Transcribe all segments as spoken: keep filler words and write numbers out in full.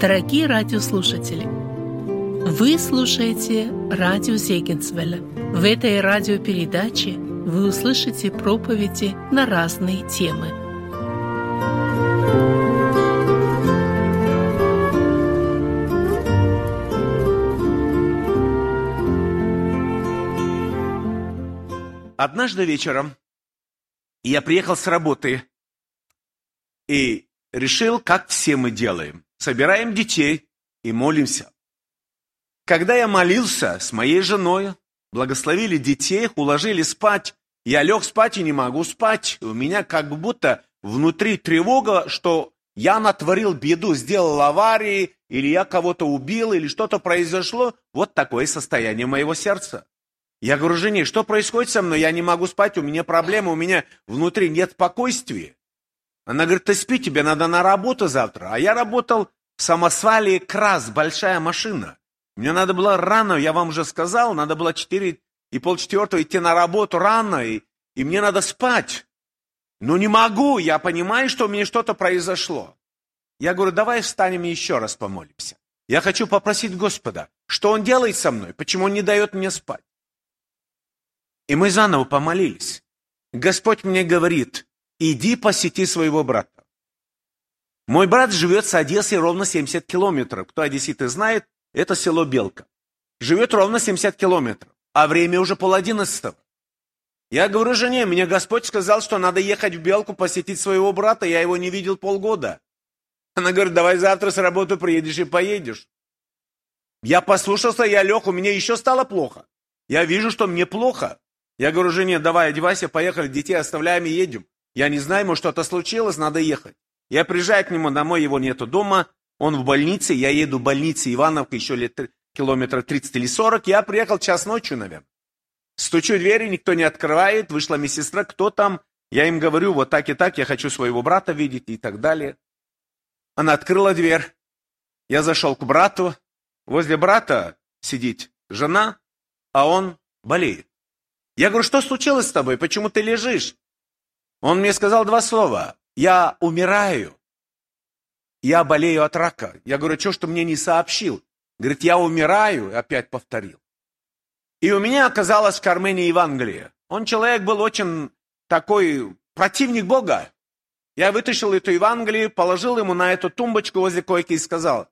Дорогие радиослушатели, вы слушаете радио Зейгенсвейля. В этой радиопередаче вы услышите проповеди на разные темы. Однажды вечером я приехал с работы и решил, как все мы делаем. Собираем детей и молимся. Когда я молился с моей женой, благословили детей, уложили спать. Я лег спать и не могу спать. У меня как будто внутри тревога, что я натворил беду, сделал аварии, или я кого-то убил, или что-то произошло. Вот такое состояние моего сердца. Я говорю жене, что происходит со мной? Я не могу спать, у меня проблемы, у меня внутри нет спокойствия. Она говорит, ты спи, тебе надо на работу завтра. А я работал в самосвале КРАЗ, большая машина. Мне надо было рано, я вам уже сказал, надо было четыре и полчетвертого идти на работу рано, и, и мне надо спать. Но не могу, я понимаю, что у меня что-то произошло. Я говорю, давай встанем и еще раз помолимся. Я хочу попросить Господа, что Он делает со мной, почему Он не дает мне спать. И мы заново помолились. Господь мне говорит, иди посети своего брата. Мой брат живет с Одессы ровно семьдесят километров. Кто одесситы знает, это село Белка. Живет ровно семьдесят километров, а время уже пол одиннадцатого. Я говорю жене, мне Господь сказал, что надо ехать в Белку посетить своего брата, я его не видел полгода. Она говорит, давай завтра с работы приедешь и поедешь. Я послушался, я лег, у меня еще стало плохо. Я вижу, что мне плохо. Я говорю жене, давай одевайся, поехали, детей оставляем и едем. Я не знаю, ему что-то случилось, надо ехать. Я приезжаю к нему домой, его нету дома, он в больнице, я еду в больнице Ивановка еще лет километра тридцать или сорок, я приехал час ночи, наверное. Стучу в двери, никто не открывает, вышла медсестра, кто там? Я им говорю, вот так и так, я хочу своего брата видеть и так далее. Она открыла дверь, я зашел к брату, возле брата сидит жена, а он болеет. Я говорю, что случилось с тобой, почему ты лежишь? Он мне сказал два слова. Я умираю. Я болею от рака. Я говорю, что ж ты мне не сообщил? Говорит, я умираю. Опять повторил. И у меня оказалось в кармане Евангелие. Он человек был очень такой противник Бога. Я вытащил эту Евангелие, положил ему на эту тумбочку возле койки и сказал,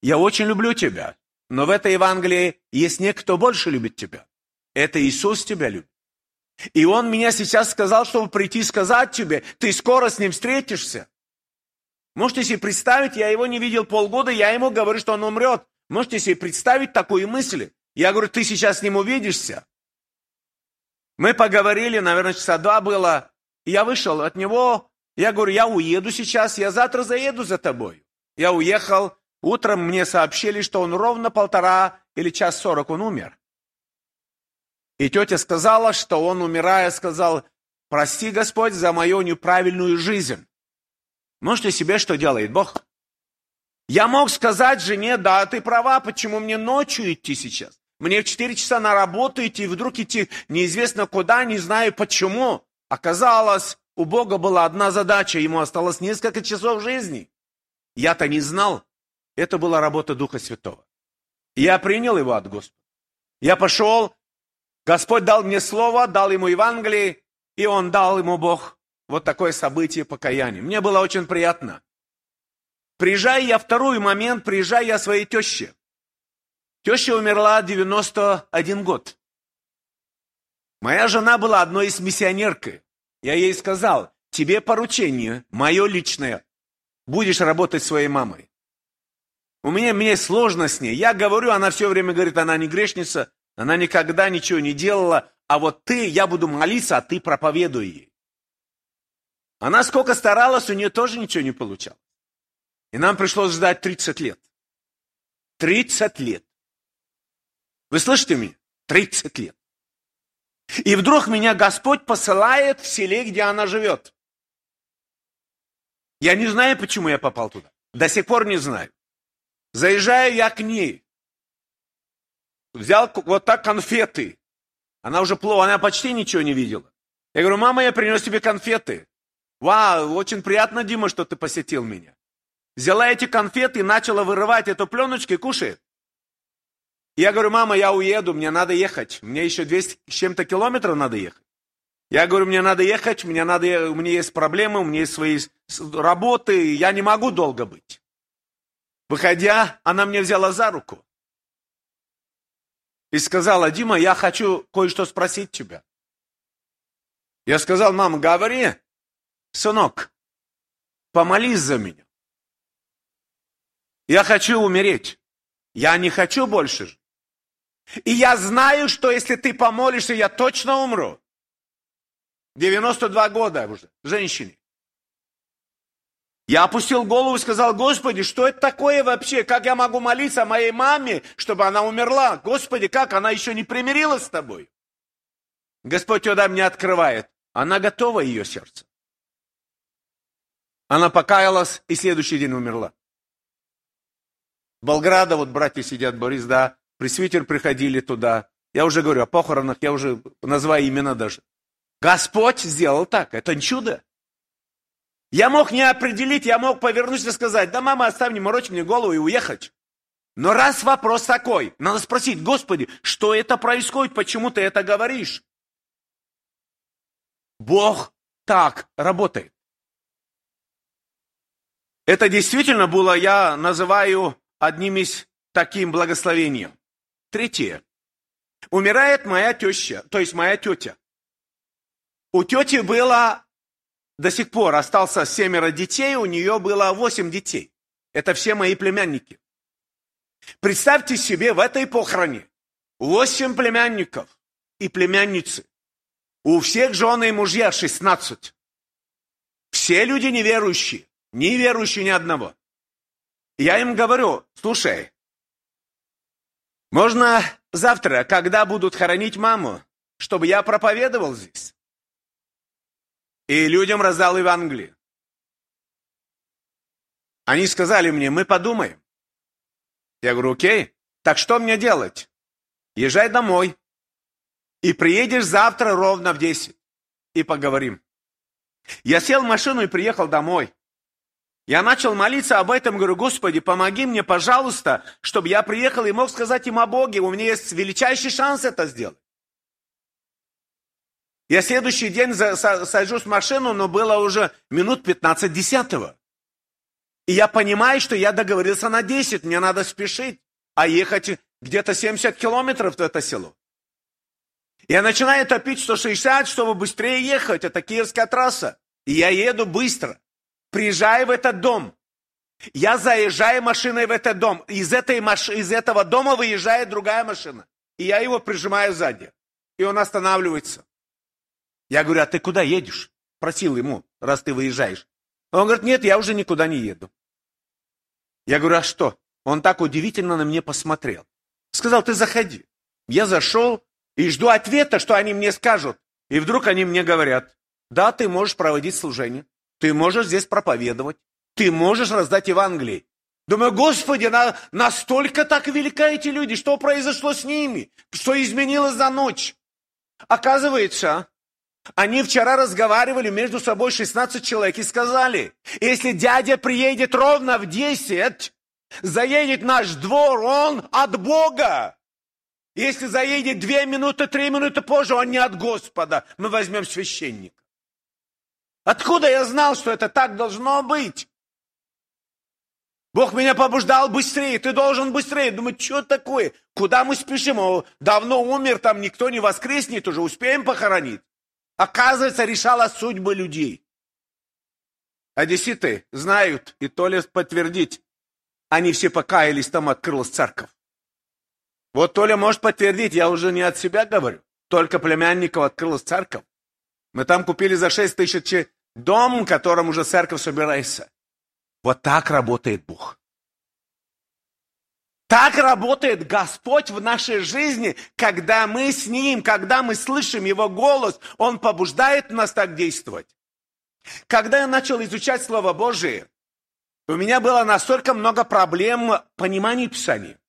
я очень люблю тебя, но в этой Евангелии есть некто больше любит тебя. Это Иисус тебя любит. И он меня сейчас сказал, чтобы прийти сказать тебе, ты скоро с ним встретишься. Можете себе представить, я его не видел полгода, я ему говорю, что он умрет. Можете себе представить такую мысль? Я говорю, ты сейчас с ним увидишься. Мы поговорили, наверное, часа два было. Я вышел от него, я говорю, я уеду сейчас, я завтра заеду за тобой. Я уехал, утром мне сообщили, что он ровно полтора или час сорок он умер. И тетя сказала, что он, умирая, сказал, прости, Господь, за мою неправильную жизнь. Можете себе, что делает Бог? Я мог сказать жене, да, ты права, почему мне ночью идти сейчас? Мне в четыре часа на работу идти, вдруг идти неизвестно куда, не знаю почему. Оказалось, у Бога была одна задача, ему осталось несколько часов жизни. Я-то не знал. Это была работа Духа Святого. Я принял его от Господа. Я пошел... Господь дал мне слово, дал ему Евангелие, и он дал ему Бог вот такое событие покаяния. Мне было очень приятно. Приезжаю я, второй момент, приезжаю я своей теще. Теща умерла девяносто один год. Моя жена была одной из миссионерок. Я ей сказал, тебе поручение, мое личное, будешь работать своей мамой. У меня, мне сложно с ней. Я говорю, она все время говорит, она не грешница. Она никогда ничего не делала, а вот ты, я буду молиться, а ты проповедуй ей. Она сколько старалась, у нее тоже ничего не получалось. И нам пришлось ждать тридцать лет. тридцать лет. Вы слышите меня? тридцать лет. И вдруг меня Господь посылает в селе, где она живет. Я не знаю, почему я попал туда. До сих пор не знаю. Заезжаю я к ней. Взял вот так конфеты. Она уже плохо, она почти ничего не видела. Я говорю, мама, я принес тебе конфеты. Вау, очень приятно, Дима, что ты посетил меня. взяла эти конфеты и начала вырывать эту пленочку и кушает. Я говорю, мама, я уеду, мне надо ехать. Мне еще двести с чем-то километров надо ехать. Я говорю, мне надо ехать, мне надо, у меня есть проблемы, у меня есть свои работы, я не могу долго быть. Выходя, она меня взяла за руку и сказала, Дима, я хочу кое-что спросить тебя. Я сказал, мама, говори, сынок, помолись за меня. Я хочу умереть. Я не хочу больше жить. И я знаю, что если ты помолишься, я точно умру. девяносто два года уже, женщине. Я опустил голову и сказал, Господи, что это такое вообще? Как я могу молиться о моей маме, чтобы она умерла? Господи, как? Она еще не примирилась с тобой. Господь ее мне открывает. Она готова, ее сердце. Она покаялась и следующий день умерла. Болграда, вот братья сидят, Борис, да, пресвитер приходили туда. Я уже говорю о похоронах, я уже называю имена даже. Господь сделал так, это чудо. Я мог не определить, я мог повернуться и сказать, да, мама, оставь, не морочь мне голову и уехать. Но раз вопрос такой, надо спросить, Господи, что это происходит, почему ты это говоришь? Бог так работает. Это действительно было, я называю одним из таким благословением. Третье. Умирает моя теща, то есть моя тетя. У тети было, до сих пор остался семеро детей, у нее было восемь детей. Это все мои племянники. Представьте себе, в этой похороне восемь племянников и племянницы. У всех жены и мужья шестнадцать. Все люди неверующие, неверующие ни одного. Я им говорю, слушай, можно завтра, когда будут хоронить маму, чтобы я проповедовал здесь? И людям раздал Евангелие. Они сказали мне, мы подумаем. Я говорю, окей, так что мне делать? Езжай домой. И приедешь завтра ровно в десять. И поговорим. Я сел в машину и приехал домой. Я начал молиться об этом, говорю, Господи, помоги мне, пожалуйста, чтобы я приехал и мог сказать им о Боге. У меня есть величайший шанс это сделать. Я следующий день сажусь в машину, но было уже минут пятнадцать десятого. И я понимаю, что я договорился на десять, мне надо спешить, а ехать где-то семьдесят километров в это село. Я начинаю топить сто шестьдесят, чтобы быстрее ехать, это Киевская трасса. И я еду быстро. Приезжаю в этот дом. Я заезжаю машиной в этот дом. Из, этой маш... Из этого дома выезжает другая машина. И я его прижимаю сзади. И он останавливается. Я говорю, а ты куда едешь? Просил ему, раз ты выезжаешь. Он говорит, нет, я уже никуда не еду. Я говорю, а что? Он так удивительно на меня посмотрел. Сказал, ты заходи. Я зашел и жду ответа, что они мне скажут. И вдруг они мне говорят, да, ты можешь проводить служение. Ты можешь здесь проповедовать. Ты можешь раздать Евангелие. Думаю, Господи, на, настолько так велика эти люди. Что произошло с ними? Что изменилось за ночь? Оказывается, они вчера разговаривали между собой шестнадцать человек и сказали, если дядя приедет ровно в десять, заедет наш двор, он от Бога. Если заедет две минуты, три минуты позже, он не от Господа. Мы возьмем священника. Откуда я знал, что это так должно быть? Бог меня побуждал быстрее, ты должен быстрее. Думаю, что такое? Куда мы спешим? Он давно умер, там никто не воскреснет уже, успеем похоронить. Оказывается, решала судьбы людей. Одесситы знают, и то ли подтвердить, они все покаялись, там открылась церковь. Вот Толя может подтвердить, я уже не от себя говорю, только племянников открылась церковь. Мы там купили за шесть тысяч дом, в котором уже церковь собирается. Вот так работает Бог. Так работает Господь в нашей жизни, когда мы с Ним, когда мы слышим Его голос, Он побуждает нас так действовать. Когда я начал изучать Слово Божие, у меня было настолько много проблем понимания Писания.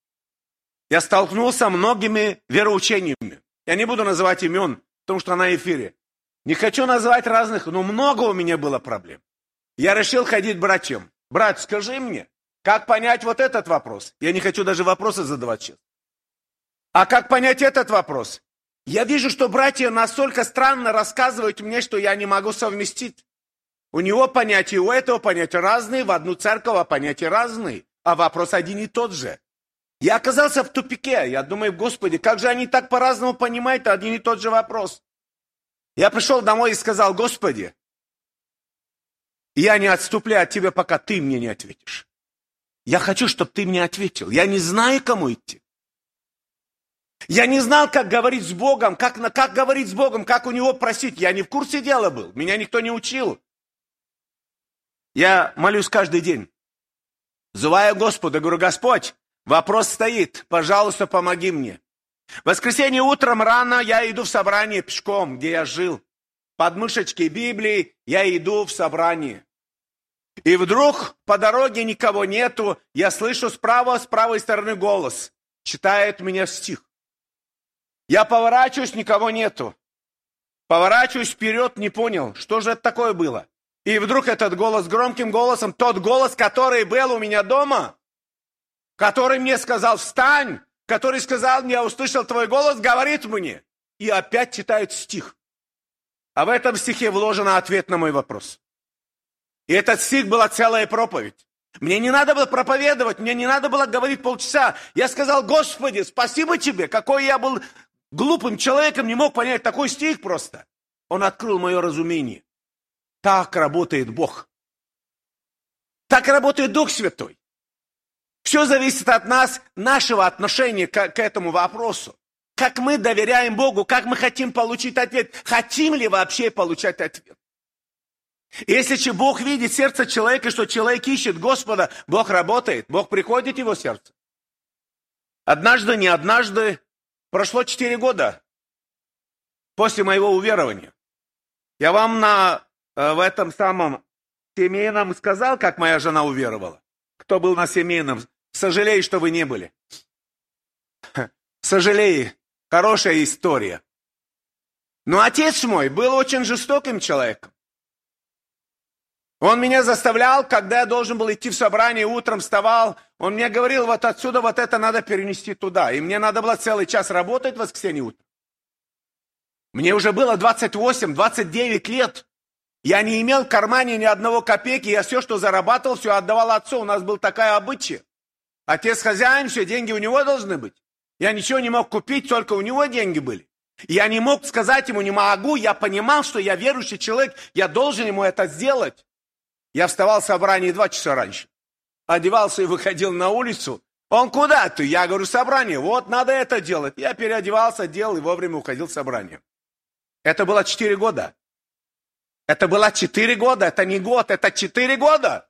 Я столкнулся с многими вероучениями. Я не буду называть имен, потому что на эфире. Не хочу называть разных, но много у меня было проблем. Я решил ходить братьям. Брат, скажи мне, как понять вот этот вопрос? Я не хочу даже вопросы задавать сейчас. А как понять этот вопрос? Я вижу, что братья настолько странно рассказывают мне, что я не могу совместить. У него понятия, у этого понятия разные, в одну церковь понятия разные, а вопрос один и тот же. Я оказался в тупике, я думаю, Господи, как же они так по-разному понимают один и тот же вопрос. Я пришел домой и сказал, Господи, я не отступляю от Тебя, пока Ты мне не ответишь. Я хочу, чтобы Ты мне ответил. Я не знаю, кому идти. Я не знал, как говорить с Богом, как, как говорить с Богом, как у Него просить. Я не в курсе дела был, меня никто не учил. Я молюсь каждый день. Зываю Господа, говорю, Господь, вопрос стоит, пожалуйста, помоги мне. В воскресенье утром рано я иду в собрание пешком, где я жил. Под мышечкой Библии я иду в собрание. И вдруг по дороге никого нету, я слышу справа, с правой стороны голос. Читает меня стих. Я поворачиваюсь, никого нету. Поворачиваюсь вперед, не понял, что же это такое было. И вдруг этот голос громким голосом, тот голос, который был у меня дома, который мне сказал «Встань!», который сказал мне «Я услышал твой голос», говорит мне. И опять читают стих. А в этом стихе вложен ответ на мой вопрос. И этот стих была целая проповедь. Мне не надо было проповедовать, мне не надо было говорить полчаса. Я сказал «Господи, спасибо тебе, какой я был глупым человеком, не мог понять такой стих просто». Он открыл мое разумение. Так работает Бог. Так работает Дух Святой. Все зависит от нас, нашего отношения к, к этому вопросу. Как мы доверяем Богу, как мы хотим получить ответ. Хотим ли вообще получать ответ? Если Бог видит сердце человека, что человек ищет Господа, Бог работает, Бог приходит в его сердце. Однажды, не однажды, прошло четыре года после моего уверования. Я вам на... в этом самом семейном сказал, как моя жена уверовала. Кто был на семейном? Сожалею, что вы не были. Сожалею. Хорошая история. Но отец мой был очень жестоким человеком. Он меня заставлял, когда я должен был идти в собрание, утром вставал, он мне говорил, вот отсюда вот это надо перенести туда. И мне надо было целый час работать в воскресенье утром. Мне уже было двадцать восемь двадцать девять лет. Я не имел в кармане ни одного копейки, я все, что зарабатывал, все отдавал отцу. У нас был такая обычай. Отец хозяин, все деньги у него должны быть. Я ничего не мог купить, только у него деньги были. Я не мог сказать ему, не могу, я понимал, что я верующий человек, я должен ему это сделать. Я вставал в собрание два часа раньше. Одевался и выходил на улицу. Он, куда ты? Я говорю, собрание, вот надо это делать. Я переодевался, делал и вовремя уходил в собрание. Это было четыре года. Это было четыре года, это не год, это четыре года.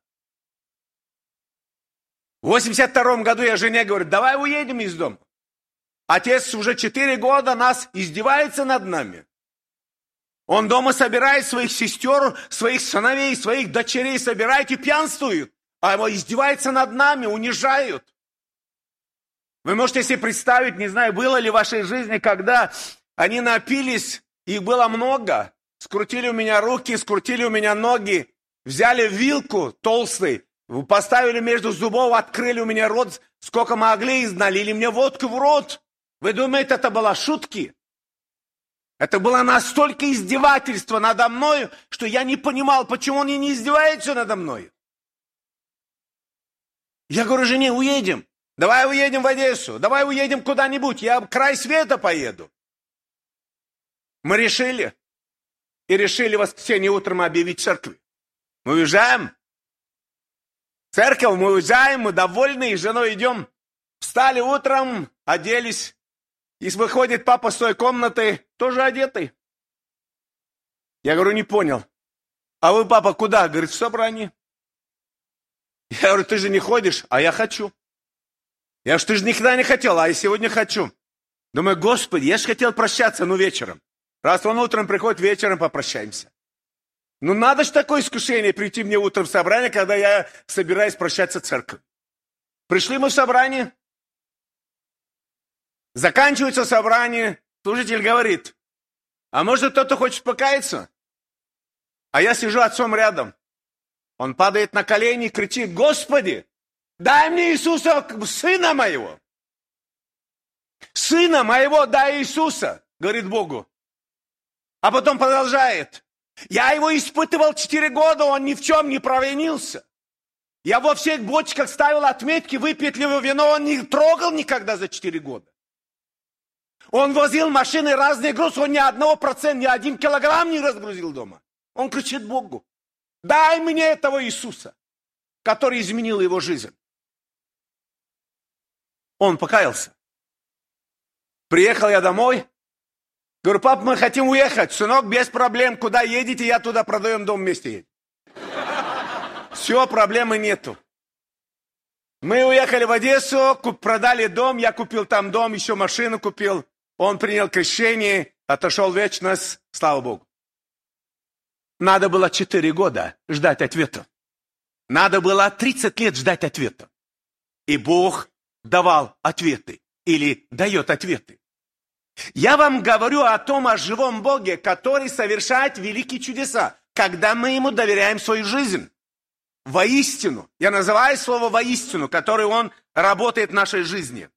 В восемьдесят втором году я жене говорю, давай уедем из дома. Отец уже четыре года нас издевается над нами. Он дома собирает своих сестер, своих сыновей, своих дочерей, собирает и пьянствует. А его издевается над нами, унижают. Вы можете себе представить, не знаю, было ли в вашей жизни, когда они напились, их было много. Скрутили у меня руки, скрутили у меня ноги, взяли вилку толстый, поставили между зубов, открыли у меня рот, сколько могли, и налили мне водку в рот. Вы думаете, это было шутки? Это было настолько издевательство надо мной, что я не понимал, почему они не издеваются надо мной. Я говорю, жене, уедем. Давай уедем в Одессу, давай уедем куда-нибудь, я в край света поеду. Мы решили. И решили в воскресенье утром объявить церкви. Мы уезжаем. Церковь, мы уезжаем, мы довольны, и с женой идем. Встали утром, оделись. И выходит папа с той комнаты, тоже одетый. Я говорю, не понял. А вы, папа, куда? Говорит, в собрании. Я говорю, ты же не ходишь, а я хочу. Я говорю, ты же никогда не хотел, а я сегодня хочу. Думаю, Господи, я же хотел прощаться, ну вечером. Раз он утром приходит, вечером попрощаемся. Ну надо же такое искушение прийти мне утром в собрание, когда я собираюсь прощаться с церковью. Пришли мы в собрание. Заканчивается собрание. Служитель говорит, а может кто-то хочет покаяться? А я сижу отцом рядом. Он падает на колени и кричит: Господи, дай мне Иисуса, сына моего. Сына моего дай Иисуса, говорит Богу. А потом продолжает. Я его испытывал четыре года, он ни в чем не провинился. Я во всех бочках ставил отметки, выпитливое вино он не трогал никогда за четыре года. Он возил машины разные грузы, он ни одного процента, ни один килограмм не разгрузил дома. Он кричит Богу: дай мне этого Иисуса, который изменил его жизнь. Он покаялся. Приехал я домой, говорю: пап, мы хотим уехать. Сынок, без проблем, куда едете, я туда, продаем дом вместе едем. Все, проблемы нету. Мы уехали в Одессу, продали дом, я купил там дом, еще машину купил. Он принял крещение, отошел в вечность, слава Богу. Надо было четыре года ждать ответа. Надо было тридцать лет ждать ответа. И Бог давал ответы или дает ответы. Я вам говорю о том, о живом Боге, который совершает великие чудеса, когда мы Ему доверяем свою жизнь. Воистину. Я называю слово «воистину», которое Он работает в нашей жизни.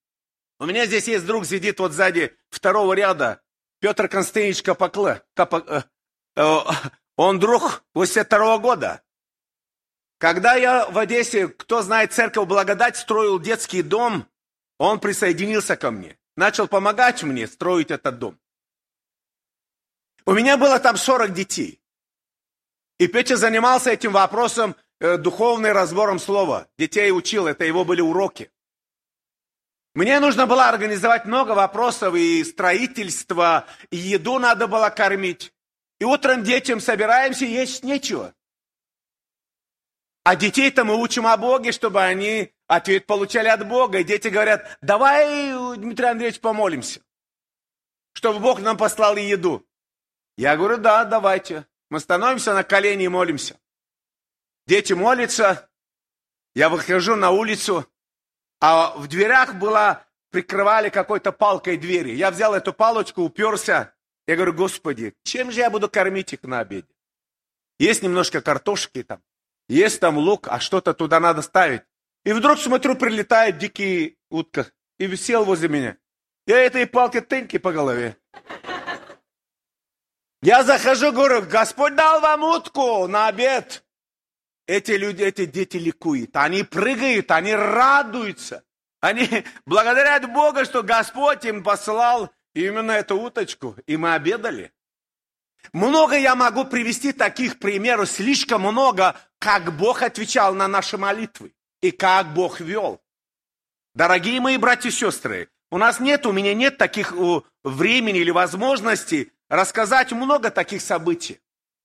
У меня здесь есть друг, сидит вот сзади второго ряда, Петр Константинович Капаклэ. Капа... Он друг восемьдесят второго года. Когда я в Одессе, кто знает, церковь «Благодать» строил детский дом, он присоединился ко мне. Начал помогать мне строить этот дом. У меня было там сорок детей. И Петя занимался этим вопросом, э, духовным разбором слова. Детей учил, это его были уроки. Мне нужно было организовать много вопросов, и строительство, и еду надо было кормить. И утром детям собираемся, есть нечего. А детей-то мы учим о Боге, чтобы они ответ получали от Бога. И дети говорят: давай, Дмитрий Андреевич, помолимся, чтобы Бог нам послал еду. Я говорю: да, давайте. Мы становимся на колени и молимся. Дети молятся. Я выхожу на улицу, а в дверях была, прикрывали какой-то палкой двери. Я взял эту палочку, уперся. Я говорю: Господи, чем же я буду кормить их на обеде? Есть немножко картошки там. Есть там лук, а что-то туда надо ставить. И вдруг, смотрю, прилетает дикий утка и сел возле меня. Я этой палкой тыньки по голове. Я захожу, говорю: Господь дал вам утку на обед. Эти люди, эти дети ликуют. Они прыгают, они радуются. Они благодарят Бога, что Господь им послал именно эту уточку. И мы обедали. Много я могу привести таких примеров, слишком много, как Бог отвечал на наши молитвы и как Бог вел. Дорогие мои братья и сестры, у нас нет, у меня нет таких времени или возможности рассказать много таких событий.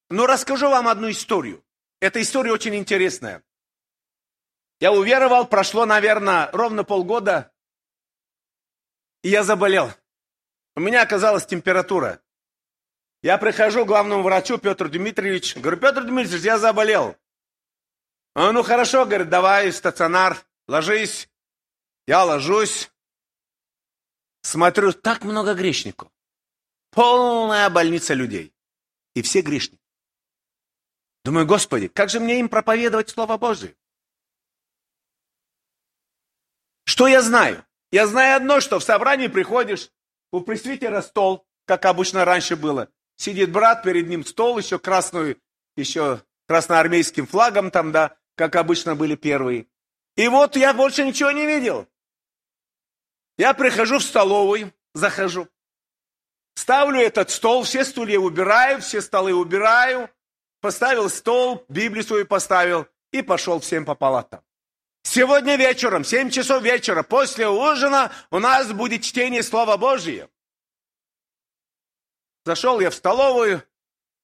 Но расскажу вам одну историю. Эта история очень интересная. Я уверовал, прошло, наверное, ровно полгода, и я заболел. У меня оказалась температура. Я прихожу к главному врачу, Петру Дмитриевичу. Говорю: Петр Дмитриевич, я заболел. Он: ну хорошо, говорит, давай в стационар, ложись. Я ложусь. Смотрю, так много грешников. Полная больница людей. И все грешники. Думаю: Господи, как же мне им проповедовать Слово Божие? Что я знаю? Я знаю одно, что в собрании приходишь, у пресвитера стол, как обычно раньше было. Сидит брат, перед ним стол, еще красную, еще красноармейским флагом там, да, как обычно были первые. И вот я больше ничего не видел. Я прихожу в столовую, захожу, ставлю этот стол, все стулья убираю, все столы убираю, поставил стол, Библию свою поставил и пошел всем по палатам. Сегодня вечером, семь часов вечера, после ужина у нас будет чтение Слова Божия. Зашел я в столовую,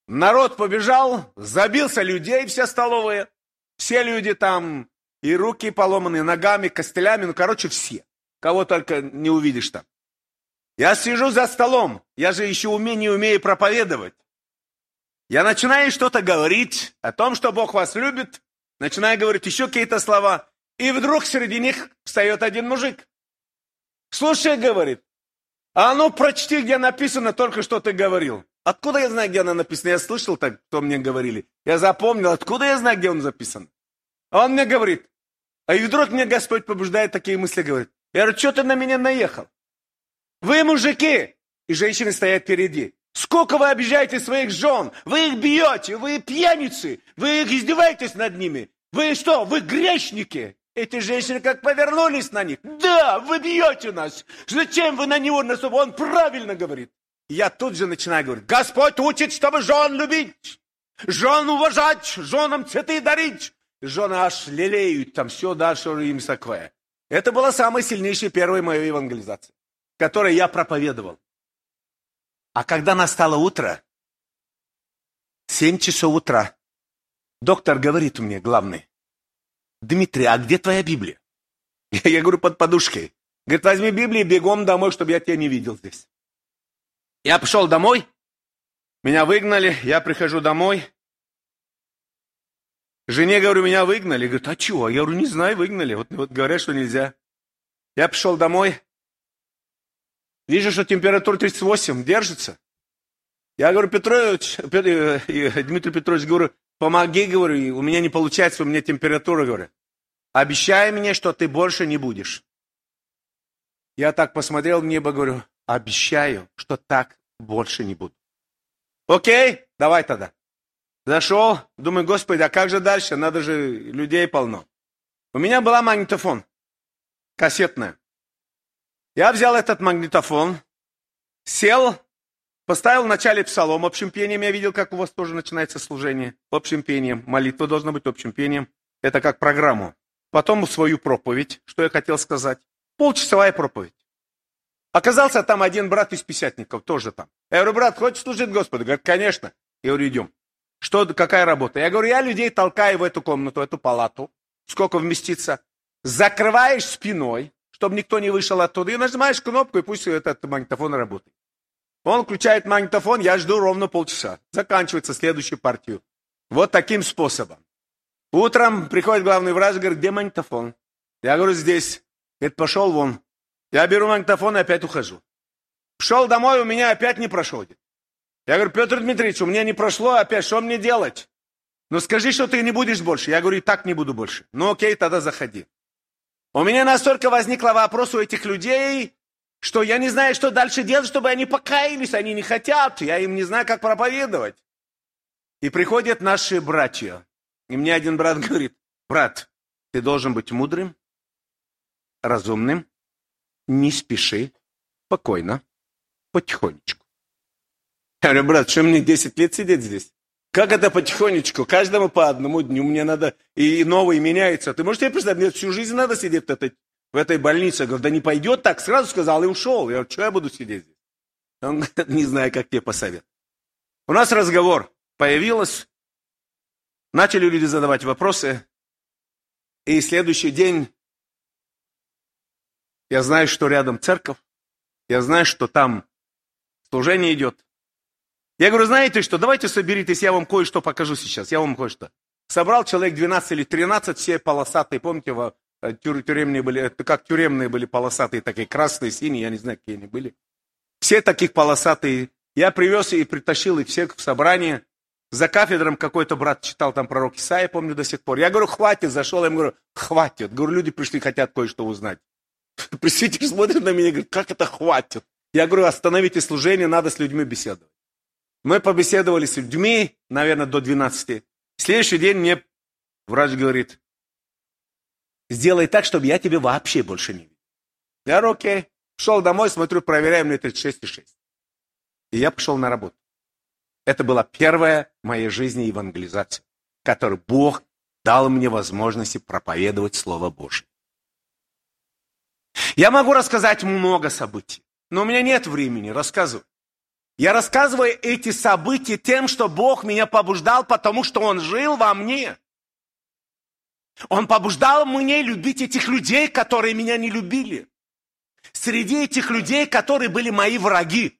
народ побежал, забился людей, вся столовая. Все люди там, и руки поломаны, ногами, костылями, ну, короче, все. Кого только не увидишь там. Я сижу за столом, я же еще уме, не умею проповедовать. Я начинаю что-то говорить о том, что Бог вас любит, начинаю говорить еще какие-то слова, и вдруг среди них встает один мужик. Слушай, говорит, а ну прочти, где написано только что ты говорил. Откуда я знаю, где она написана? Я слышал так, кто мне говорили. Я запомнил, откуда я знаю, где он записан. А он мне говорит, а и вдруг мне Господь побуждает такие мысли, говорит. Я говорю, что ты на меня наехал? Вы, мужики, и женщины стоят впереди. Сколько вы обижаете своих жен? Вы их бьете, вы пьяницы, вы их издеваетесь над ними. Вы что, вы грешники? Эти женщины как повернулись на них. Да, вы бьете нас. Зачем вы на него наступаете? Он правильно говорит. Я тут же начинаю говорить, Господь учит, чтобы жен любить, жен уважать, женам цветы дарить. Жены аж лелеют там все, да, что им сакве. Это была самая сильнейшая первая моя евангелизация, которую я проповедовал. А когда настало утро, семь часов утра, доктор говорит мне, главный, Дмитрий, а где твоя Библия? Я говорю, под подушкой. Говорит, возьми Библию и бегом домой, чтобы я тебя не видел здесь. Я пошел домой, меня выгнали, я прихожу домой. Жене говорю, меня выгнали. Говорит, а чего? Я говорю, не знаю, выгнали. Вот, вот говорят, что нельзя. Я пошел домой, вижу, что температура тридцать восемь, держится. Я говорю, Петрович, Петр, Дмитрий Петрович, говорю, помоги, говорю, у меня не получается, у меня температура, говорю. Обещай мне, что ты больше не будешь. Я так посмотрел в небо, говорю, обещаю, что так больше не буду. Окей, давай тогда. Зашел, думаю, Господи, а как же дальше? Надо же, людей полно. У меня была магнитофон, кассетная. Я взял этот магнитофон, сел, поставил в начале псалом общим пением. Я видел, как у вас тоже начинается служение общим пением. Молитва должна быть общим пением. Это как программу. Потом свою проповедь, что я хотел сказать. Полчасовая проповедь. Оказался там один брат из пятидесятников, тоже там. Я говорю, брат, хочешь служить Господу? Говорит, конечно. Я говорю, идем. Что, какая работа? Я говорю, я людей толкаю в эту комнату, в эту палату. Сколько вместится? Закрываешь спиной, чтобы никто не вышел оттуда. И нажимаешь кнопку, и пусть этот магнитофон работает. Он включает магнитофон, я жду ровно полчаса. Заканчивается следующую партию. Вот таким способом. Утром приходит главный врач, говорит, где магнитофон? Я говорю, здесь. Говорит, пошел вон. Я беру магнитофон и опять ухожу. Пошел домой, у меня опять не прошло. Я говорю, Петр Дмитриевич, у меня не прошло опять, что мне делать? Ну скажи, что ты не будешь больше. Я говорю, и так не буду больше. Ну окей, тогда заходи. У меня настолько возникла вопрос у этих людей, что я не знаю, что дальше делать, чтобы они покаялись, они не хотят, я им не знаю, как проповедовать. И приходят наши братья. И мне один брат говорит, брат, ты должен быть мудрым, разумным, не спеши, спокойно, потихонечку. Я говорю, брат, что мне десять лет сидеть здесь? Как это потихонечку? Каждому по одному дню мне надо, и новый меняется. Ты можешь себе представить, мне всю жизнь надо сидеть в этой, в этой больнице. Я говорю, да не пойдет так, сразу сказал и ушел. Я говорю, что я буду сидеть здесь? Он говорит, не знаю, как тебе посоветовать. У нас разговор появился, начали люди задавать вопросы, и следующий день... Я знаю, что рядом церковь. Я знаю, что там служение идет. Я говорю, знаете что, давайте соберитесь, я вам кое-что покажу сейчас. Я вам кое-что. Собрал человек двенадцать или тринадцать, все полосатые. Помните, тюремные были, как тюремные были полосатые, такие красные, синие, я не знаю, какие они были. Все таких полосатые. Я привез и притащил их всех в собрание. За кафедром какой-то брат читал там пророк Исаия, помню до сих пор. Я говорю, хватит, зашел, я им говорю, хватит. Говорю, люди пришли, хотят кое-что узнать. Пресвитер смотрит на меня и говорит, как это хватит? Я говорю, остановите служение, надо с людьми беседовать. Мы побеседовали с людьми, наверное, до двенадцати. В следующий день мне врач говорит, сделай так, чтобы я тебя вообще больше не видел. Я говорю, окей. Шел домой, смотрю, проверяю, мне тридцать шесть и шесть. И я пошел на работу. Это была первая в моей жизни евангелизация, которой Бог дал мне возможность проповедовать Слово Божие. Я могу рассказать много событий, но у меня нет времени рассказывать. Я рассказываю эти события тем, что Бог меня побуждал, потому что Он жил во мне. Он побуждал меня любить этих людей, которые меня не любили. Среди этих людей, которые были мои враги,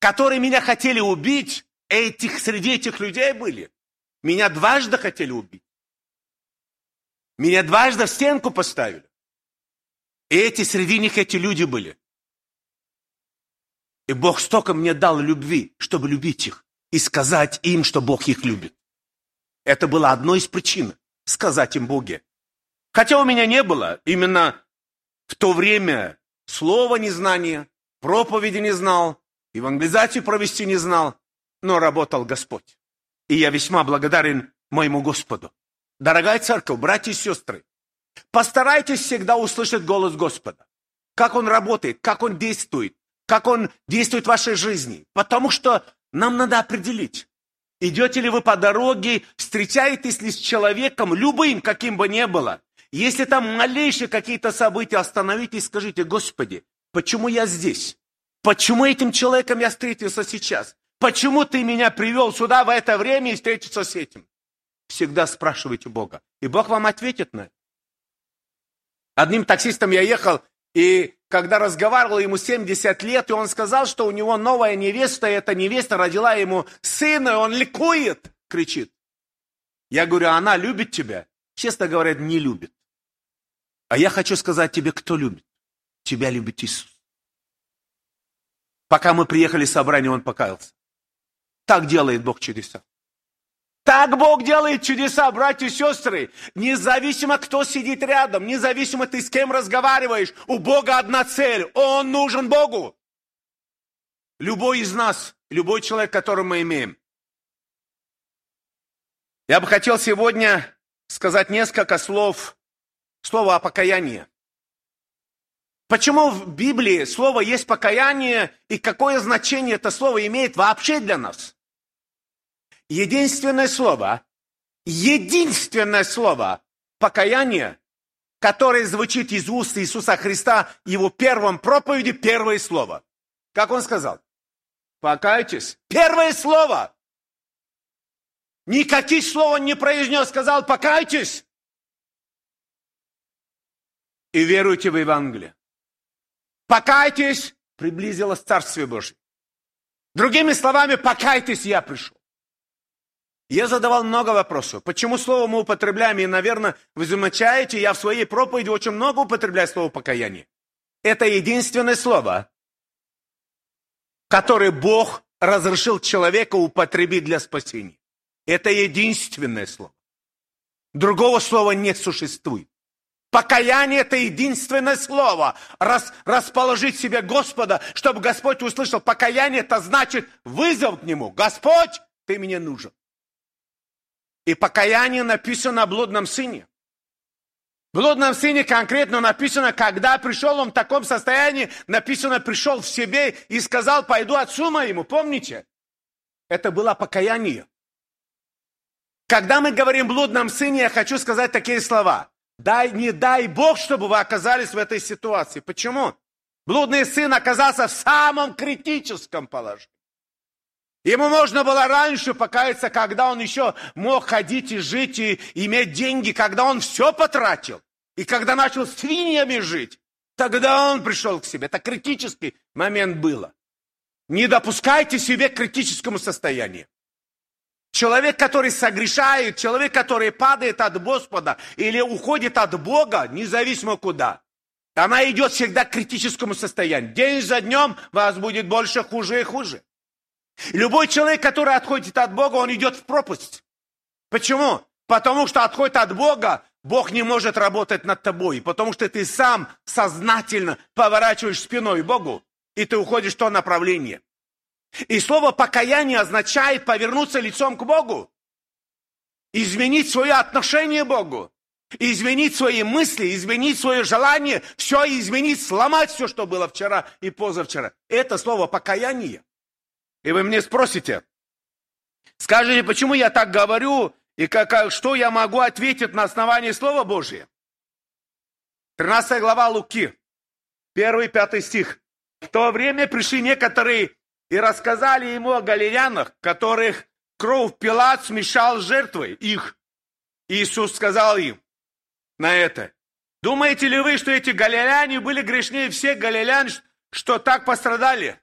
которые меня хотели убить, этих, среди этих людей были. Меня дважды хотели убить. Меня дважды в стенку поставили. И эти, среди них эти люди были. И Бог столько мне дал любви, чтобы любить их и сказать им, что Бог их любит. Это было одной из причин сказать им Боге. Хотя у меня не было именно в то время слова незнания, проповеди не знал, евангелизацию провести не знал, но работал Господь. И я весьма благодарен моему Господу. Дорогая церковь, братья и сестры, постарайтесь всегда услышать голос Господа. Как Он работает, как Он действует, как Он действует в вашей жизни. Потому что нам надо определить, идете ли вы по дороге, встречаетесь ли с человеком, любым, каким бы ни было. Если там малейшие какие-то события, остановитесь и скажите: Господи, почему я здесь? Почему этим человеком я встретился сейчас? Почему Ты меня привел сюда в это время и встретился с этим? Всегда спрашивайте Бога. И Бог вам ответит на это. Одним таксистом я ехал, и когда разговаривал, ему семьдесят лет, и он сказал, что у него новая невеста, и эта невеста родила ему сына, и он ликует, кричит. Я говорю: она любит тебя? Честно говоря, не любит. А я хочу сказать тебе, кто любит. Тебя любит Иисус. Пока мы приехали в собрание, он покаялся. Так делает Бог чудеса. Так Бог делает чудеса, братья и сестры. Независимо, кто сидит рядом, независимо, ты с кем разговариваешь, у Бога одна цель. Он нужен Богу. Любой из нас, любой человек, которого мы имеем. Я бы хотел сегодня сказать несколько слов, слово о покаянии. Почему в Библии слово есть покаяние, и какое значение это слово имеет вообще для нас? Единственное слово, единственное слово покаяние, которое звучит из уст Иисуса Христа, его первом проповеди, первое слово. Как он сказал? Покайтесь. Первое слово. Никаких слов он не произнес, сказал: покайтесь. И веруйте в Евангелие. Покайтесь, приблизилось Царствие Божие. Другими словами, покайтесь, я пришел. Я задавал много вопросов. Почему слово мы употребляем? И, наверное, вы замечаете, я в своей проповеди очень много употребляю слово покаяние. Это единственное слово, которое Бог разрешил человеку употребить для спасения. Это единственное слово. Другого слова не существует. Покаяние – это единственное слово. Раз, расположить себе Господа, чтобы Господь услышал. Покаяние – это значит вызов к Нему. Господь, Ты мне нужен. И покаяние написано о блудном сыне. В блудном сыне конкретно написано, когда пришел он в таком состоянии, написано, пришел в себе и сказал: пойду отцу моему. Помните? Это было покаяние. Когда мы говорим о блудном сыне, я хочу сказать такие слова. Дай, не дай Бог, чтобы вы оказались в этой ситуации. Почему? Блудный сын оказался в самом критическом положении. Ему можно было раньше покаяться, когда он еще мог ходить и жить, и иметь деньги, когда он все потратил, и когда начал с свиньями жить, тогда он пришел к себе. Это критический момент было. Не допускайте себе к критическому состоянию. Человек, который согрешает, человек, который падает от Господа или уходит от Бога, независимо куда, она идет всегда к критическому состоянию. День за днем вас будет больше, хуже и хуже. Любой человек, который отходит от Бога, он идет в пропасть. Почему? Потому что отходит от Бога, Бог не может работать над тобой, потому что ты сам сознательно поворачиваешь спиной Богу, и ты уходишь в то направление. И слово «покаяние» означает повернуться лицом к Богу, изменить свое отношение к Богу, изменить свои мысли, изменить свое желание, все изменить, сломать все, что было вчера и позавчера. Это слово «покаяние». И вы мне спросите, скажите, почему я так говорю, и как, что я могу ответить на основании Слова Божия? тринадцатая глава Луки, первый-пятый стих. В то время пришли некоторые и рассказали ему о галилеянах, которых кровь Пилат смешал с жертвой их. Иисус сказал им на это: думаете ли вы, что эти галилеяне были грешнее всех галилеян, что так пострадали?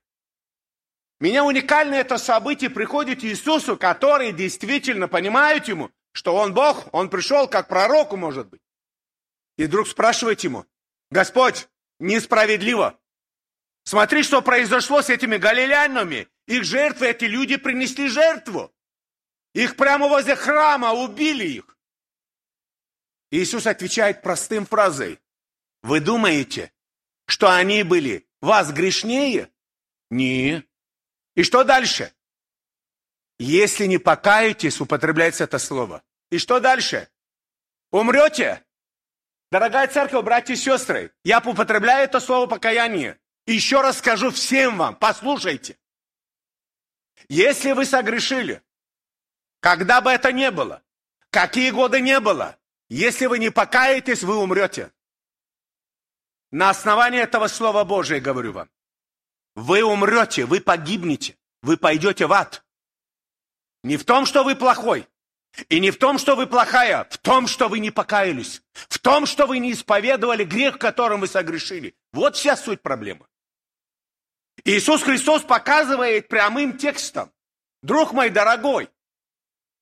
Меня уникально это событие приходит Иисусу, который действительно понимает ему, что он Бог, он пришел как пророку, может быть. И вдруг спрашивает ему: Господь, несправедливо. Смотри, что произошло с этими галилянами. Их жертвы, эти люди принесли жертву. Их прямо возле храма убили их. Иисус отвечает простым фразой. Вы думаете, что они были вас грешнее? Не. И что дальше? Если не покаетесь, употребляется это слово. И что дальше? Умрете? Дорогая церковь, братья и сестры, я употребляю это слово покаяние. И еще раз скажу всем вам, послушайте. Если вы согрешили, когда бы это ни было, какие годы ни было, если вы не покаетесь, вы умрете. На основании этого слова Божия говорю вам. Вы умрете, вы погибнете, вы пойдете в ад. Не в том, что вы плохой, и не в том, что вы плохая, в том, что вы не покаялись, в том, что вы не исповедовали грех, которым вы согрешили. Вот вся суть проблемы. Иисус Христос показывает прямым текстом, друг мой дорогой,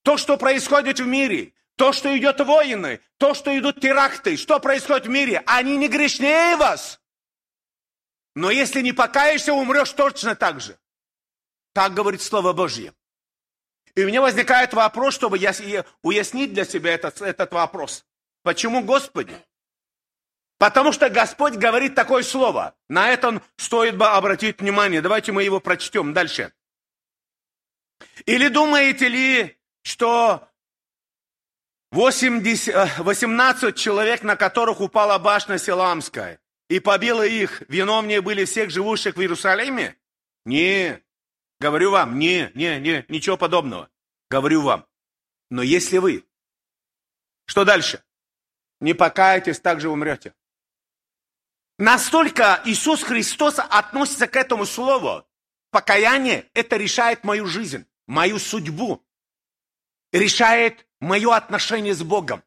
то, что происходит в мире, то, что идут войны, то, что идут теракты, что происходит в мире, они не грешнее вас. Но если не покаешься, умрешь точно так же. Так говорит Слово Божье. И у меня возникает вопрос, чтобы я уяснить для себя этот, этот вопрос. Почему, Господи? Потому что Господь говорит такое слово. На это стоит бы обратить внимание. Давайте мы его прочтем дальше. Или думаете ли, что восемнадцать человек, на которых упала башня Силамская, и побила их, виновнее были всех живущих в Иерусалиме? Не, говорю вам, не, не, не, ничего подобного. Говорю вам. Но если вы, что дальше? Не покаетесь, так же умрете. Настолько Иисус Христос относится к этому слову. Покаяние, это решает мою жизнь, мою судьбу. Решает мое отношение с Богом.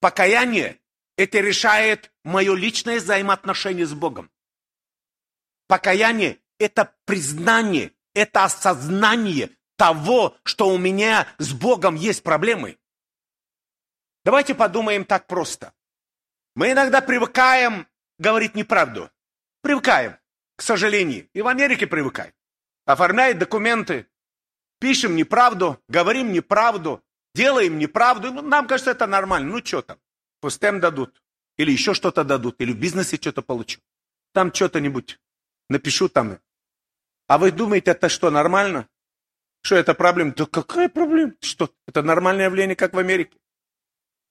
Покаяние, это решает мое личное взаимоотношение с Богом. Покаяние, это признание, это осознание того, что у меня с Богом есть проблемы. Давайте подумаем так просто. Мы иногда привыкаем говорить неправду. Привыкаем, к сожалению. И в Америке привыкаем. Оформляют документы. Пишем неправду, говорим неправду, делаем неправду. Нам кажется, это нормально. Ну, что там? Пусть им дадут. Или еще что-то дадут. Или в бизнесе что-то получу. Там что-то-нибудь напишу там. А вы думаете, это что, нормально? Что, это проблема? Да какая проблема? Что? Это нормальное явление, как в Америке.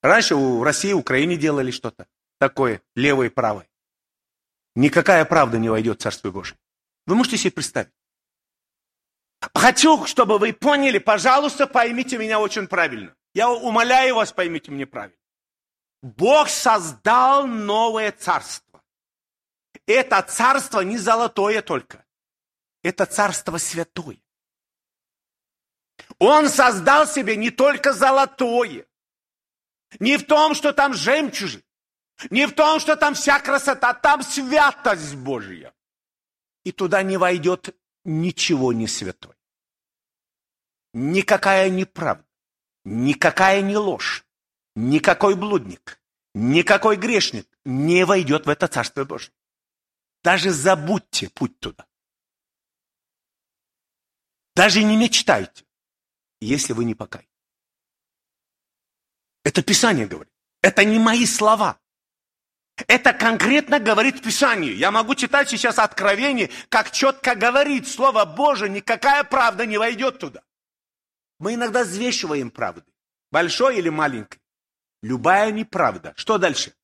Раньше в России, в Украине делали что-то такое, левое и правое. Никакая правда не войдет в Царство Божие. Вы можете себе представить? Хочу, чтобы вы поняли, пожалуйста, поймите меня очень правильно. Я умоляю вас, поймите меня правильно. Бог создал новое царство. Это царство не золотое только. Это царство святое. Он создал себе не только золотое. Не в том, что там жемчужи. Не в том, что там вся красота. Там святость Божья. И туда не войдет ничего не святое. Никакая неправда. Никакая не ложь. Никакой блудник. Никакой грешник не войдет в это Царство Божие. Даже забудьте путь туда. Даже не мечтайте, если вы не покаетесь. Это Писание говорит. Это не мои слова. Это конкретно говорит Писание. Я могу читать сейчас Откровение, как четко говорит Слово Божие, никакая правда не войдет туда. Мы иногда взвешиваем правду, большой или маленькой. Любая неправда. Что дальше?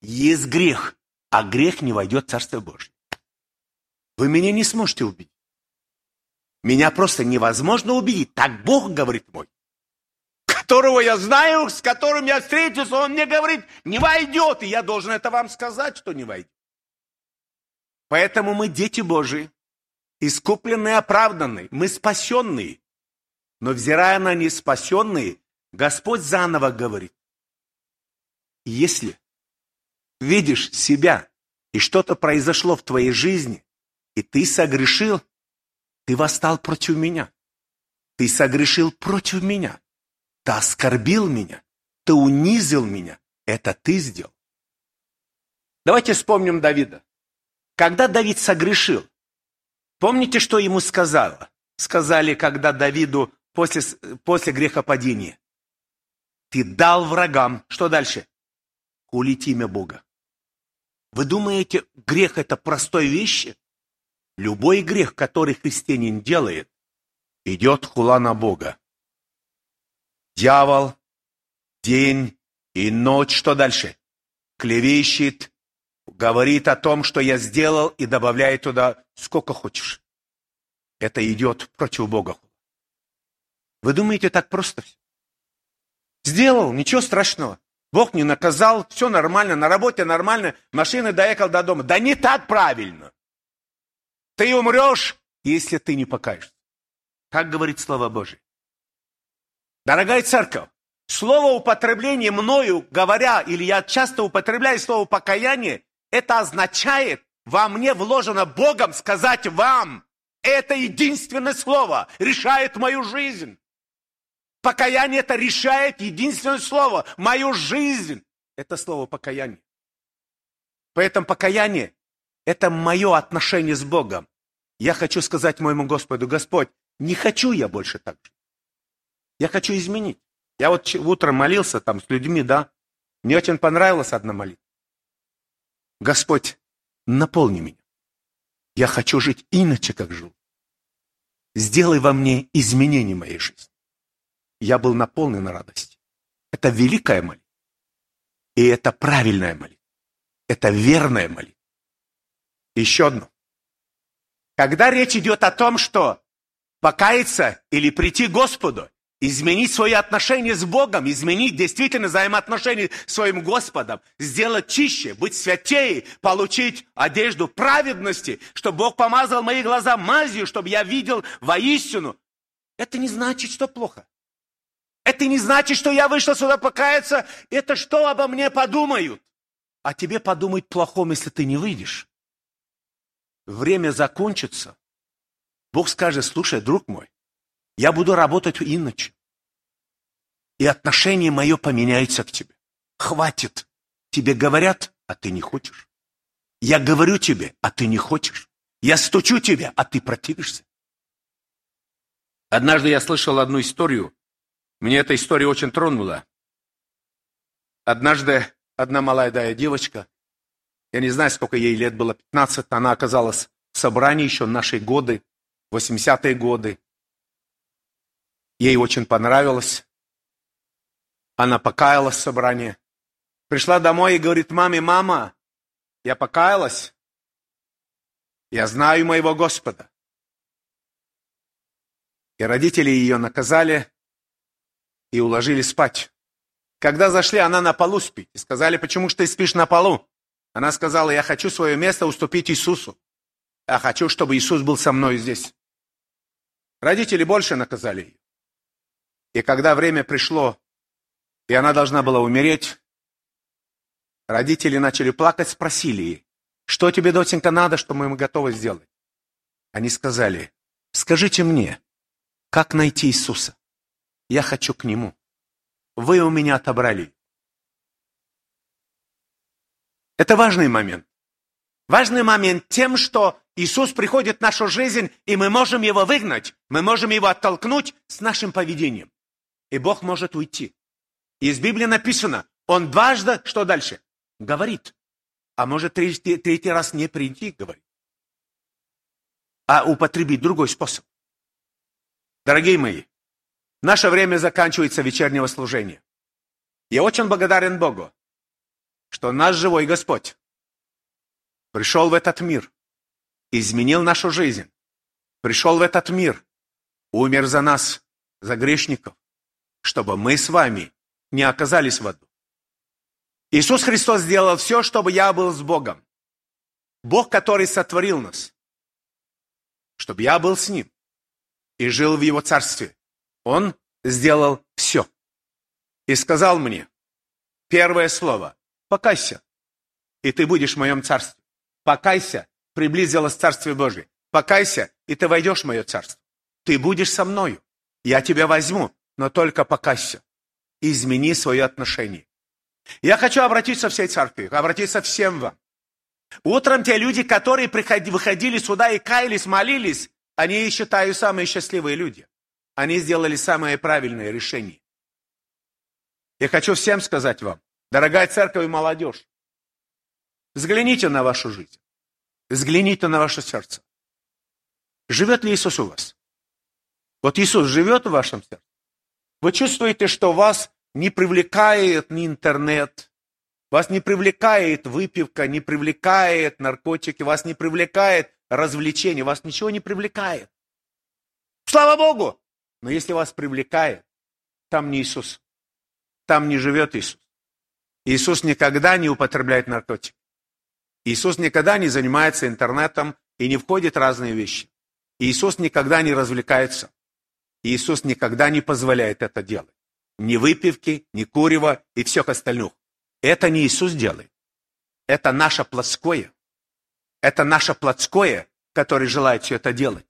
Есть грех, а грех не войдет в Царство Божие. Вы меня не сможете убедить. Меня просто невозможно убедить. Так Бог говорит мой. Которого я знаю, с которым я встретился, он мне говорит, не войдет. И я должен это вам сказать, что не войдет. Поэтому мы дети Божии, искупленные, оправданные, мы спасенные. Но взирая на неспасенные, Господь заново говорит. Если видишь себя, и что-то произошло в твоей жизни, и ты согрешил, ты восстал против меня. Ты согрешил против меня. Ты оскорбил меня, ты унизил меня. Это ты сделал. Давайте вспомним Давида. Когда Давид согрешил, помните, что ему сказала? Сказали, когда Давиду после, после грехопадения. Ты дал врагам. Что дальше? Хулить имя Бога. Вы думаете, грех это простой вещи? Любой грех, который христианин делает, идет хула на Бога. Дьявол, день и ночь, что дальше? Клевещет, говорит о том, что я сделал, и добавляет туда сколько хочешь. Это идет против Бога. Вы думаете, так просто все? Сделал, ничего страшного. Бог не наказал, все нормально, на работе нормально, машина доехала до дома. Да не так правильно. Ты умрешь, если ты не покаешься. Так говорит Слово Божие. Дорогая церковь, слово употребление мною, говоря, или я часто употребляю слово покаяние, это означает, во мне вложено Богом сказать вам, это единственное слово решает мою жизнь. Покаяние это решает единственное слово, мою жизнь. Это слово покаяние. Поэтому покаяние это мое отношение с Богом. Я хочу сказать моему Господу, Господь, не хочу я больше так жить. Я хочу изменить. Я вот утром молился там с людьми, да. Мне очень понравилась одна молитва. Господь, наполни меня. Я хочу жить иначе, как жил. Сделай во мне изменения моей жизни. Я был наполнен радостью. Это великая молитва. И это правильная молитва. Это верная молитва. Еще одно. Когда речь идет о том, что покаяться или прийти к Господу, изменить свои отношения с Богом, изменить действительно взаимоотношения с своим Господом, сделать чище, быть святее, получить одежду праведности, чтобы Бог помазал мои глаза мазью, чтобы я видел воистину. Это не значит, что плохо. Это не значит, что я вышел сюда покаяться. Это что обо мне подумают? А тебе подумать плохом, если ты не выйдешь. Время закончится. Бог скажет, слушай, друг мой, я буду работать иначе. И отношение мое поменяется к тебе. Хватит. Тебе говорят, а ты не хочешь. Я говорю тебе, а ты не хочешь. Я стучу тебе, а ты противишься. Однажды я слышал одну историю. Мне эта история очень тронула. Однажды одна молодая девочка, я не знаю, сколько ей лет было, пятнадцать, она оказалась в собрании еще наши годы, восьмидесятые годы. Ей очень понравилось. Она покаялась в собрании. Пришла домой и говорит, маме, мама, я покаялась. Я знаю моего Господа. И родители ее наказали и уложили спать. Когда зашли, она на полу спит. И сказали, почему же ты спишь на полу? Она сказала, я хочу свое место уступить Иисусу. Я хочу, чтобы Иисус был со мной здесь. Родители больше наказали ее. И когда время пришло, и она должна была умереть, родители начали плакать, спросили ей, что тебе, доченька, надо, что мы готовы сделать? Они сказали, скажите мне, как найти Иисуса? Я хочу к Нему. Вы у меня отобрали. Это важный момент. Важный момент тем, что Иисус приходит в нашу жизнь, и мы можем Его выгнать, мы можем Его оттолкнуть с нашим поведением. И Бог может уйти. Из Библии написано, Он дважды, что дальше? Говорит. А может третий, третий раз не прийти, говорит. А употребить другой способ. Дорогие мои, наше время заканчивается вечернего служения. Я очень благодарен Богу, что наш живой Господь пришел в этот мир, изменил нашу жизнь, пришел в этот мир, умер за нас, за грешников, чтобы мы с вами не оказались в аду. Иисус Христос сделал все, чтобы я был с Богом. Бог, который сотворил нас, чтобы я был с Ним и жил в Его Царстве. Он сделал все. И сказал мне, первое слово, покайся, и ты будешь в моем Царстве. Покайся, приблизилось Царствие Божие. Покайся, и ты войдешь в мое Царство. Ты будешь со мною. Я тебя возьму, но только покайся. Измени свое отношение. Я хочу обратиться всей церкви, обратиться всем вам. Утром те люди, которые приходи, выходили сюда и каялись, молились, они, я считаю, самые счастливые люди. Они сделали самое правильное решение. Я хочу всем сказать вам, дорогая церковь и молодежь, взгляните на вашу жизнь, взгляните на ваше сердце. Живет ли Иисус у вас? Вот Иисус живет в вашем сердце? Вы чувствуете, что вас не привлекает ни интернет, вас не привлекает выпивка, не привлекает наркотики, вас не привлекает развлечение, вас ничего не привлекает. Слава Богу! Но если вас привлекает, там не Иисус, там не живет Иисус. Иисус никогда не употребляет наркотики. Иисус никогда не занимается интернетом и не входит в разные вещи. Иисус никогда не развлекается. Иисус никогда не позволяет это делать. Ни выпивки, ни курева и всех остальных. Это не Иисус делает. Это наше плотское. Это наше плотское, которое желает все это делать.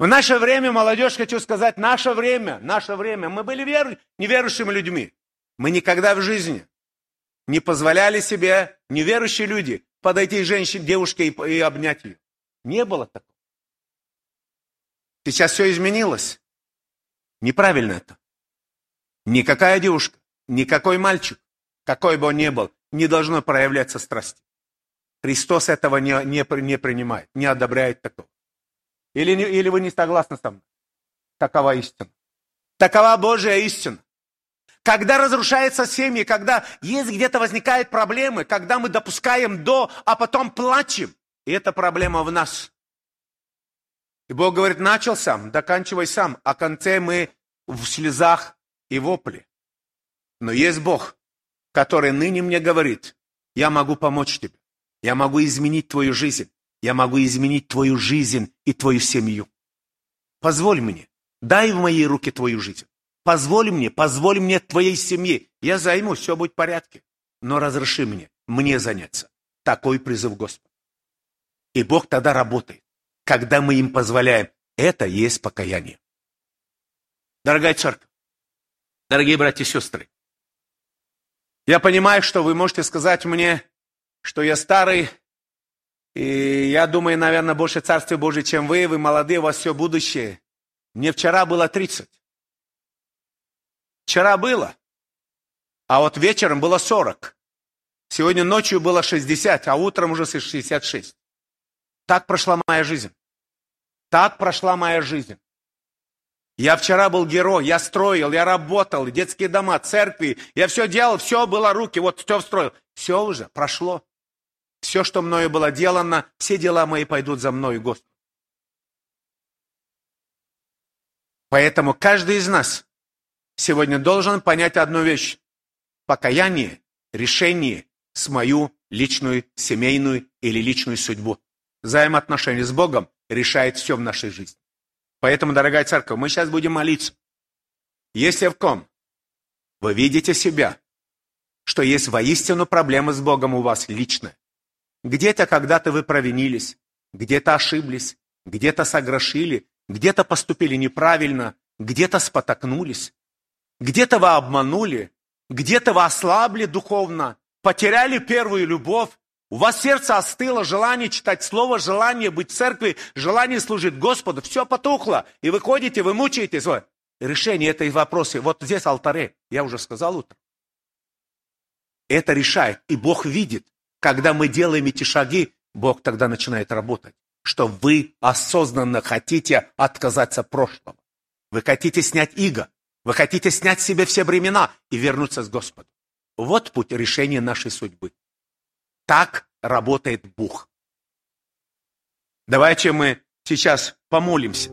В наше время, молодежь, хочу сказать, наше время, наше время. Мы были веру... неверующими людьми. Мы никогда в жизни не позволяли себе, неверующие люди, подойти к женщине, девушке и, и обнять ее. Не было такого. Сейчас все изменилось. Неправильно это. Никакая девушка, никакой мальчик, какой бы он ни был, не должно проявляться страсти. Христос этого не, не, не принимает, не одобряет такого. Или, или вы не согласны со мной? Такова истина. Такова Божья истина. Когда разрушаются семьи, когда есть где-то возникают проблемы, когда мы допускаем до, а потом плачем, и эта проблема в нас. И Бог говорит, начал сам, доканчивай сам, а в конце мы в слезах и вопли. Но есть Бог, который ныне мне говорит, я могу помочь тебе, я могу изменить твою жизнь, я могу изменить твою жизнь и твою семью. Позволь мне, дай в мои руки твою жизнь. Позволь мне, позволь мне твоей семье. Я займусь, все будет в порядке. Но разреши мне, мне заняться. Такой призыв Господа. И Бог тогда работает, когда мы им позволяем. Это есть покаяние. Дорогая церковь, дорогие братья и сестры, я понимаю, что вы можете сказать мне, что я старый, и я думаю, наверное, больше Царствия Божьего, чем вы. Вы молодые, у вас все будущее. Мне вчера было тридцать. Вчера было, а вот вечером было сорок. Сегодня ночью было шестьдесят, а утром уже шестьдесят шесть. Так прошла моя жизнь. Так прошла моя жизнь. Я вчера был герой, я строил, я работал, детские дома, церкви. Я все делал, все было руки, вот все встроил. Все уже прошло. Все, что мною было делано, все дела мои пойдут за мною, Господи. Поэтому каждый из нас сегодня должен понять одну вещь. Покаяние, решение с мою личную, семейную или личную судьбу. Взаимоотношения с Богом решает все в нашей жизни. Поэтому, дорогая церковь, мы сейчас будем молиться. Если в ком вы видите себя, что есть воистину проблемы с Богом у вас лично, где-то когда-то вы провинились, где-то ошиблись, где-то согрешили, где-то поступили неправильно, где-то спотыкнулись, где-то вы обманули, где-то вы ослабли духовно, потеряли первую любовь, у вас сердце остыло, желание читать Слово, желание быть в церкви, желание служить Господу, все потухло, и вы ходите, вы мучаетесь. Ой, решение этой вопросы, вот здесь алтаре, я уже сказал утром. Это решает, и Бог видит, когда мы делаем эти шаги, Бог тогда начинает работать, что вы осознанно хотите отказаться от прошлого. Вы хотите снять иго. Вы хотите снять себе все бремена и вернуться с Господом. Вот путь решения нашей судьбы. Так работает Бог. Давайте мы сейчас помолимся.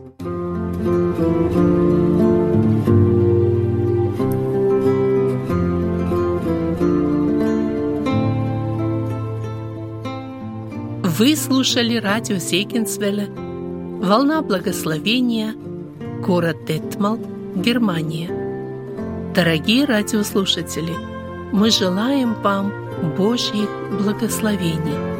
Вы слушали радио Зейгенсвейля «Волна благословения», город Детмольд, Германия. Дорогие радиослушатели, мы желаем вам Божьих благословений.